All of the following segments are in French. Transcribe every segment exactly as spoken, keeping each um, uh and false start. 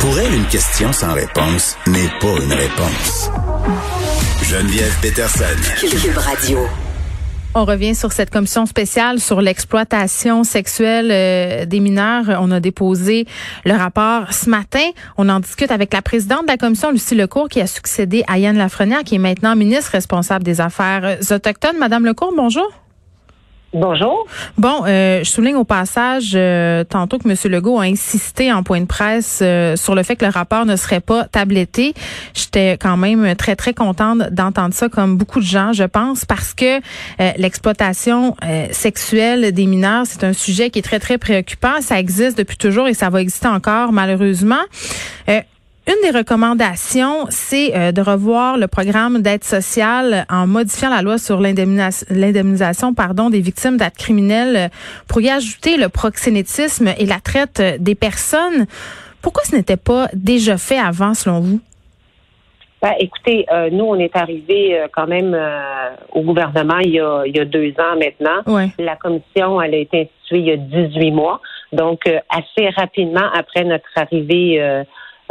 Pour elle, une question sans réponse n'est pas une réponse. Geneviève Peterson. Club Radio. On revient sur cette commission spéciale sur l'exploitation sexuelle euh, des mineurs. On a déposé le rapport ce matin. On en discute avec la présidente de la commission, Lucie Lecours, qui a succédé à Yann Lafrenière, qui est maintenant ministre responsable des Affaires autochtones. Madame Lecours, bonjour. Bonjour. Bon, euh, je souligne au passage euh, tantôt que Monsieur Legault a insisté en point de presse euh, sur le fait que le rapport ne serait pas tabletté. J'étais quand même très, très contente d'entendre ça, comme beaucoup de gens, je pense, parce que euh, l'exploitation euh, sexuelle des mineurs, c'est un sujet qui est très, très préoccupant. Ça existe depuis toujours et ça va exister encore, malheureusement. Euh, Une des recommandations, c'est euh, de revoir le programme d'aide sociale en modifiant la loi sur l'indemnisation, l'indemnisation pardon, des victimes d'actes criminels pour y ajouter le proxénétisme et la traite des personnes. Pourquoi ce n'était pas déjà fait avant, selon vous? Ben, écoutez, euh, nous, on est arrivés euh, quand même euh, au gouvernement il y a, il y a deux ans maintenant. Ouais. La commission, elle a été instituée il y a dix-huit mois. Donc, euh, assez rapidement après notre arrivée euh,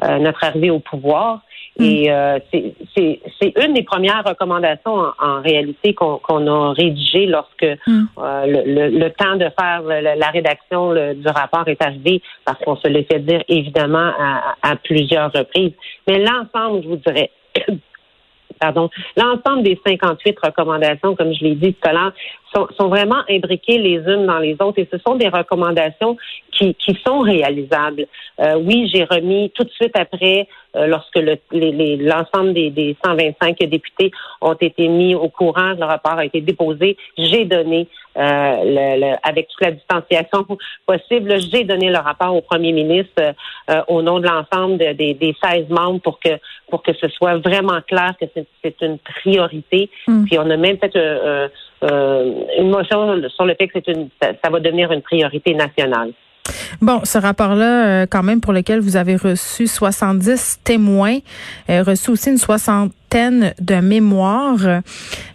Euh, notre arrivée au pouvoir. Et euh, c'est, c'est, c'est une des premières recommandations en, en réalité qu'on, qu'on a rédigée lorsque mm. euh, le, le, le temps de faire le, la rédaction le, du rapport est arrivé, parce qu'on se le fait dire évidemment à, à plusieurs reprises. Mais l'ensemble, je vous dirais, pardon, l'ensemble des cinquante-huit recommandations, comme je l'ai dit tout à l'heure, sont, sont vraiment imbriquées les unes dans les autres, et ce sont des recommandations qui, qui sont réalisables. Euh, oui, j'ai remis tout de suite après, euh, lorsque le, les, les, l'ensemble des, des cent vingt-cinq députés ont été mis au courant, le rapport a été déposé, j'ai donné, euh, le, le, avec toute la distanciation possible, j'ai donné le rapport au premier ministre euh, euh, au nom de l'ensemble de, des, des seize membres pour que pour que ce soit vraiment clair que c'est, c'est une priorité. Mm. Puis on a même fait euh, euh, une motion sur le fait que c'est une, ça, ça va devenir une priorité nationale. Bon, ce rapport-là, euh, quand même, pour lequel vous avez reçu soixante-dix témoins, euh, reçu aussi une soixantaine de mémoires.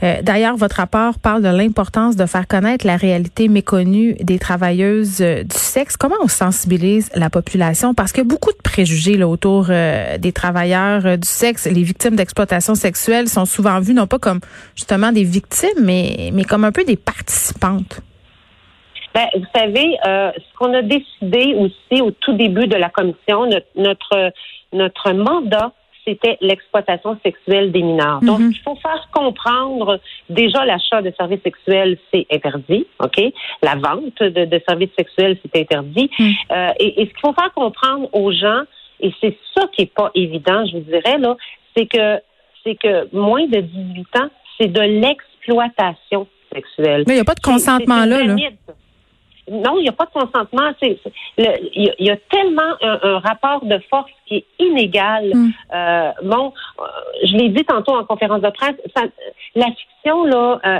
Euh, d'ailleurs, votre rapport parle de l'importance de faire connaître la réalité méconnue des travailleuses euh, du sexe. Comment on sensibilise la population? Parce qu'il y a beaucoup de préjugés là, autour euh, des travailleurs euh, du sexe. Les victimes d'exploitation sexuelle sont souvent vues, non pas comme justement des victimes, mais, mais comme un peu des participantes. Ben, vous savez, euh, ce qu'on a décidé aussi au tout début de la commission, notre notre, notre mandat, c'était l'exploitation sexuelle des mineurs. Mm-hmm. Donc, il faut faire comprendre, déjà, l'achat de services sexuels, c'est interdit, OK? La vente de, de services sexuels, c'est interdit. Mm-hmm. Euh, et, et ce qu'il faut faire comprendre aux gens, et c'est ça qui est pas évident, je vous dirais, là, c'est que c'est que moins de dix-huit ans, c'est de l'exploitation sexuelle. Mais il n'y a pas de consentement là, là. Non, il n'y a pas de consentement. C'est, c'est, le, il y a tellement un, un rapport de force qui est inégal. Mm. Euh, bon, je l'ai dit tantôt en conférence de presse, ça, la fiction, là, euh,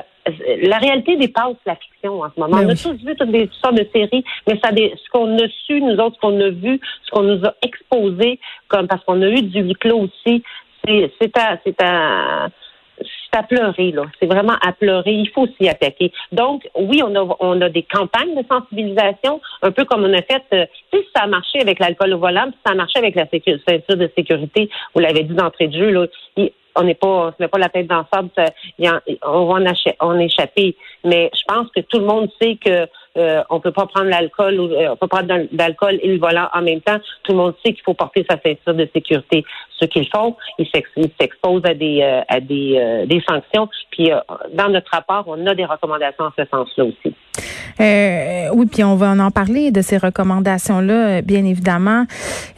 la réalité dépasse la fiction en ce moment. Mais on a oui. tous vu toutes des toutes sortes de séries, mais ça, des, ce qu'on a su, nous autres, ce qu'on a vu, ce qu'on nous a exposé, comme parce qu'on a eu du huis clos aussi, c'est, c'est à... C'est à C'est à pleurer, là. C'est vraiment à pleurer. Il faut s'y attaquer. Donc, oui, on a, on a des campagnes de sensibilisation, un peu comme on a fait, euh, tu sais, ça a marché avec l'alcool au volant, puis ça a marché avec la sécu- ceinture de sécurité, vous l'avez dit d'entrée de jeu, là. Il, on n'est pas, on se met pas la tête dans le sable, ça, en, on va en, ach- en échapper. Mais je pense que tout le monde sait que, euh, on peut pas prendre l'alcool, ou, euh, on peut prendre d'alcool et le volant en même temps. Tout le monde sait qu'il faut porter sa ceinture de sécurité. Ceux qui le font, ils s'exposent à des, euh, à des, euh, des sanctions. Puis, euh, dans notre rapport, on a des recommandations en ce sens-là aussi. Euh, oui, puis on va en parler de ces recommandations-là, bien évidemment.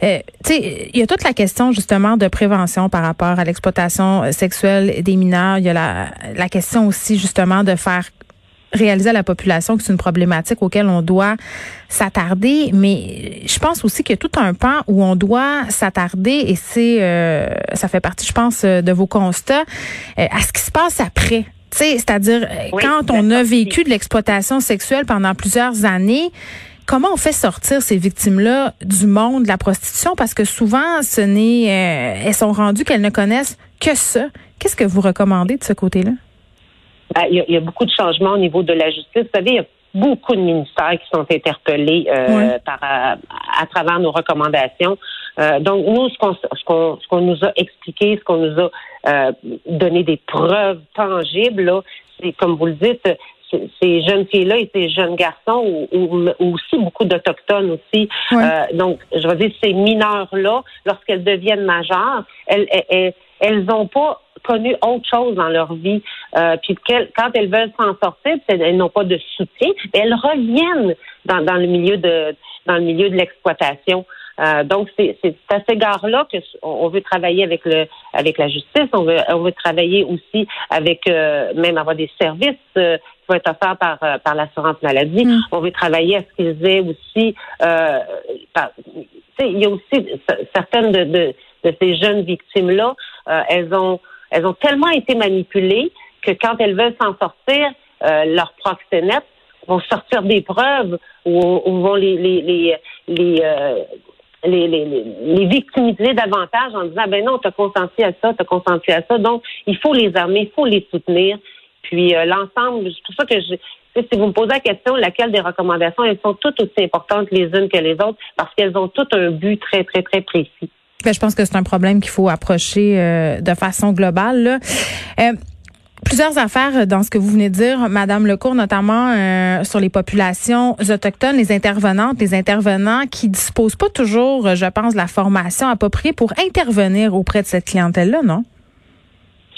Euh, tu sais, il y a toute la question, justement, de prévention par rapport à l'exploitation sexuelle des mineurs. Il y a la, la question aussi, justement, de faire réaliser à la population que c'est une problématique auquel on doit s'attarder, mais je pense aussi qu'il y a tout un pan où on doit s'attarder, et c'est euh, ça fait partie, je pense, de vos constats, euh, à ce qui se passe après. Tu sais, c'est-à-dire, oui, quand on a vécu de l'exploitation sexuelle pendant plusieurs années, comment on fait sortir ces victimes-là du monde de la prostitution? Parce que souvent, ce n'est, euh, elles sont rendues qu'elles ne connaissent que ça. Qu'est-ce que vous recommandez de ce côté-là? Il y a beaucoup de changements au niveau de la justice. Vous savez, il y a beaucoup de ministères qui sont interpellés euh, oui. par à, à travers nos recommandations. Euh, donc, nous, ce qu'on, ce qu'on, ce qu'on nous a expliqué, ce qu'on nous a euh, donné des preuves tangibles, là, c'est, comme vous le dites, c'est, ces jeunes filles-là et ces jeunes garçons, ou, ou, ou aussi beaucoup d'Autochtones aussi. Oui. Euh, donc, je veux dire, ces mineurs-là, lorsqu'elles deviennent majeures, elles elles, elles ont pas connu autre chose dans leur vie. Euh, puis quand elles veulent s'en sortir, elles n'ont pas de soutien, elles reviennent dans, dans le milieu de dans le milieu de l'exploitation. Euh, donc c'est, c'est à cet égard-là que on veut travailler avec le avec la justice. On veut on veut travailler aussi avec euh, même avoir des services euh, qui vont être offerts par euh, par l'assurance maladie. Mmh. On veut travailler à ce qu'ils aient aussi. Euh, tu sais, il y a aussi certaines de de, de ces jeunes victimes-là, euh, elles ont Elles ont tellement été manipulées que quand elles veulent s'en sortir, euh, leurs proxénètes vont sortir des preuves ou, ou vont les les les les, euh, les, les, les victimiser davantage en disant ben non, t'as consenti à ça, t'as consenti à ça. Donc il faut les armer, il faut les soutenir. Puis euh, l'ensemble, c'est pour ça que je si vous me posez la question, laquelle des recommandations, elles sont toutes aussi importantes les unes que les autres parce qu'elles ont toutes un but très très très précis. Bien, je pense que c'est un problème qu'il faut approcher euh, de façon globale. Là. Euh, plusieurs affaires dans ce que vous venez de dire, Madame Lecours, notamment euh, sur les populations autochtones, les intervenantes, les intervenants qui disposent pas toujours, je pense, de la formation appropriée pour intervenir auprès de cette clientèle-là, non?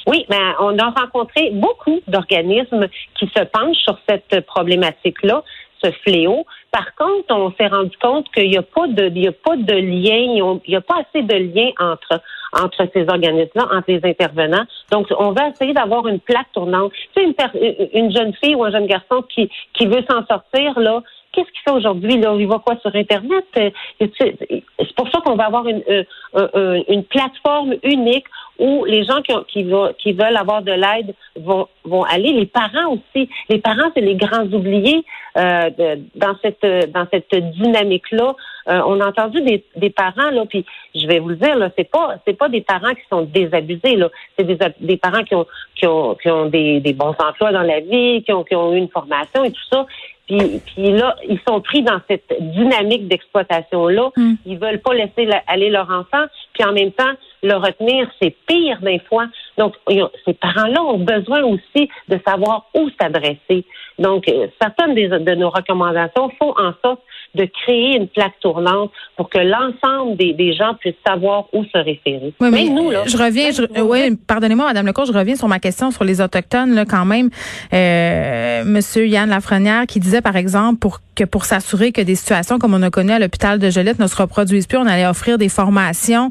Oui, ben, on a rencontré beaucoup d'organismes qui se penchent sur cette problématique-là, ce fléau. Par contre, on s'est rendu compte qu'il n'y a pas de, il y a pas de lien, il n'y a pas assez de lien entre entre ces organismes-là, entre les intervenants. Donc, on va essayer d'avoir une plaque tournante. Tu sais, une, per- une jeune fille ou un jeune garçon qui qui veut s'en sortir là. Qu'est-ce qu'il fait aujourd'hui? Là? Il va quoi sur Internet? C'est pour ça qu'on va avoir une, une, une plateforme unique où les gens qui, ont, qui, va, qui veulent avoir de l'aide vont, vont aller. Les parents aussi. Les parents, c'est les grands oubliés euh, dans cette dans cette dynamique-là. Euh, on a entendu des, des parents, là, puis je vais vous le dire, là, c'est pas c'est pas des parents qui sont désabusés, là. C'est des, des parents qui ont qui ont qui ont des, des bons emplois dans la vie, qui ont qui ont eu une formation et tout ça. Puis, puis là, ils sont pris dans cette dynamique d'exploitation-là. Mm. Ils veulent pas laisser la, aller leur enfant. Puis en même temps, le retenir, c'est pire des fois. Donc, ont, ces parents-là ont besoin aussi de savoir où s'adresser. Donc, euh, certaines des, de nos recommandations font en sorte de créer une plaque tournante pour que l'ensemble des, des gens puissent savoir où se référer. Oui, mais, mais nous, là... Je reviens... Je, euh, oui, pardonnez-moi, Madame Lecours, je reviens sur ma question sur les Autochtones, là, quand même. Euh, Monsieur Yann Lafrenière qui disait, par exemple, pour que pour s'assurer que des situations comme on a connues à l'hôpital de Joliette ne se reproduisent plus, on allait offrir des formations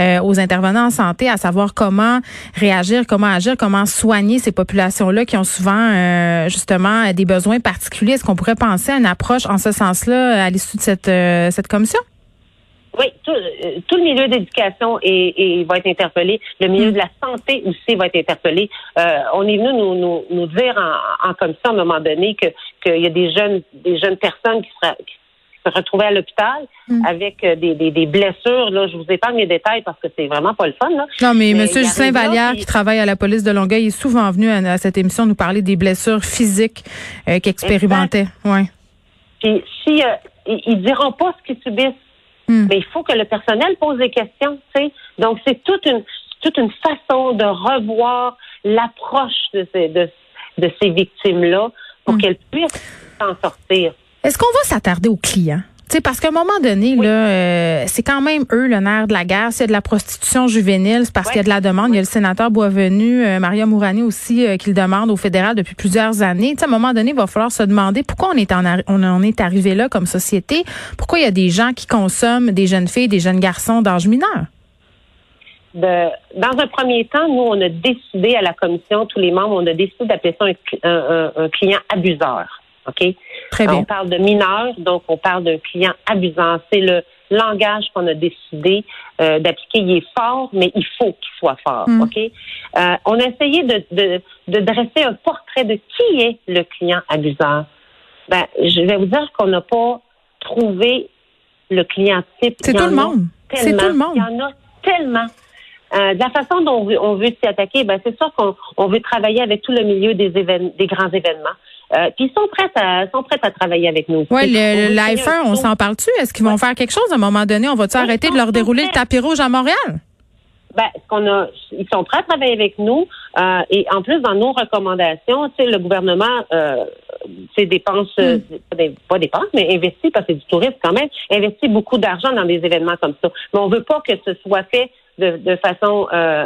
euh, aux intervenants en santé, à savoir comment réagir, comment agir, comment soigner ces populations-là qui ont souvent, euh, justement, des besoins particuliers. Est-ce qu'on pourrait penser à une approche en ce sens-là à l'issue de cette, euh, cette commission? Oui, tout, euh, tout le milieu d'éducation est, est, va être interpellé. Le milieu de la santé aussi va être interpellé. Euh, on est venu nous, nous, nous dire en, en commission à un moment donné que qu'il y a des jeunes des jeunes personnes qui sera, qui se retrouvaient à l'hôpital mm. avec des, des, des blessures. Là, je vous épargne les détails parce que c'est vraiment pas le fun. Là. Non, mais, mais Monsieur Justin Valière, qui travaille à la police de Longueuil, est souvent venu à, à cette émission nous parler des blessures physiques euh, qu'expérimentait. Ouais. Puis si euh, ils, ils diront pas ce qu'ils subissent. Mm. Mais il faut que le personnel pose des questions, tu sais. Donc, c'est toute une toute une façon de revoir l'approche de ces de, de ces victimes-là pour mm. qu'elles puissent s'en sortir. Est-ce qu'on va s'attarder aux clients? T'sais, parce qu'à un moment donné, oui. là, euh, c'est quand même eux le nerf de la guerre. S'il y a de la prostitution juvénile, c'est parce oui. qu'il y a de la demande. Oui. Il y a le sénateur Boisvenu, euh, Maria Mourani aussi, euh, qui le demande au fédéral depuis plusieurs années. T'sais, à un moment donné, il va falloir se demander pourquoi on est, en arri- on, on est arrivé là comme société. Pourquoi il y a des gens qui consomment des jeunes filles, des jeunes garçons d'âge mineur? De, dans un premier temps, nous, on a décidé à la commission, tous les membres, on a décidé d'appeler ça un, un, un, un client abuseur. OK? Très bien. On parle de mineurs, donc on parle d'un client abusant. C'est le langage qu'on a décidé euh, d'appliquer. Il est fort, mais il faut qu'il soit fort. Mm. OK? Euh, on a essayé de, de, de dresser un portrait de qui est le client abuseur. Ben, je vais vous dire qu'on n'a pas trouvé le client type. C'est tout le monde. C'est tout le monde. Il y en a tellement. Euh, de la façon dont on veut, on veut s'y attaquer, ben, c'est sûr qu'on on veut travailler avec tout le milieu des, évén- des grands événements. Euh, puis ils sont prêts à sont prêts à travailler avec nous. Oui, le, l'iPhone, on s'en parle-tu? Est-ce qu'ils vont ouais. faire quelque chose à un moment donné? On va-tu ils arrêter de leur dérouler prêts. le tapis rouge à Montréal? Ben, qu'on a, ils sont prêts à travailler avec nous euh, et en plus dans nos recommandations, tu sais, le gouvernement euh, ses dépenses, mm. euh, pas dépenses, mais investit parce que c'est du tourisme quand même, investit beaucoup d'argent dans des événements comme ça. Mais on veut pas que ce soit fait de, de façon euh,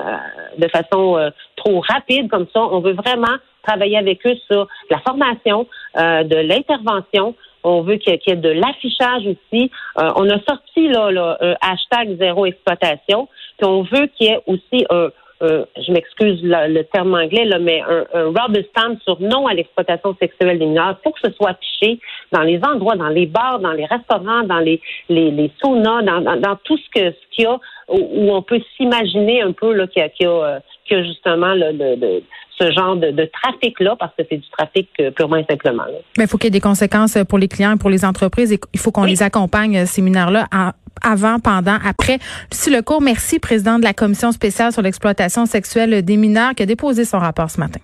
de façon euh, trop rapide comme ça. On veut vraiment travailler avec eux sur la formation, euh, de l'intervention. On veut qu'il y ait de l'affichage aussi. Euh, on a sorti là, là un hashtag zéro exploitation. Puis on veut qu'il y ait aussi un, un je m'excuse là, le terme anglais là, mais un, un rubber stamp sur non à l'exploitation sexuelle des mineurs pour que ce soit affiché dans les endroits, dans les bars, dans les restaurants, dans les les, les saunas, dans, dans dans tout ce que ce qu'il y a où, où on peut s'imaginer un peu là qu'il y a, qu'il y a, qu'il y a justement là, de, de ce genre de, de trafic-là, parce que c'est du trafic euh, purement et simplement. Là. Mais il faut qu'il y ait des conséquences pour les clients et pour les entreprises. Et il faut qu'on oui. les accompagne, ces mineurs-là, en, avant, pendant, après. Lucie Lecours, merci, présidente de la Commission spéciale sur l'exploitation sexuelle des mineurs, qui a déposé son rapport ce matin.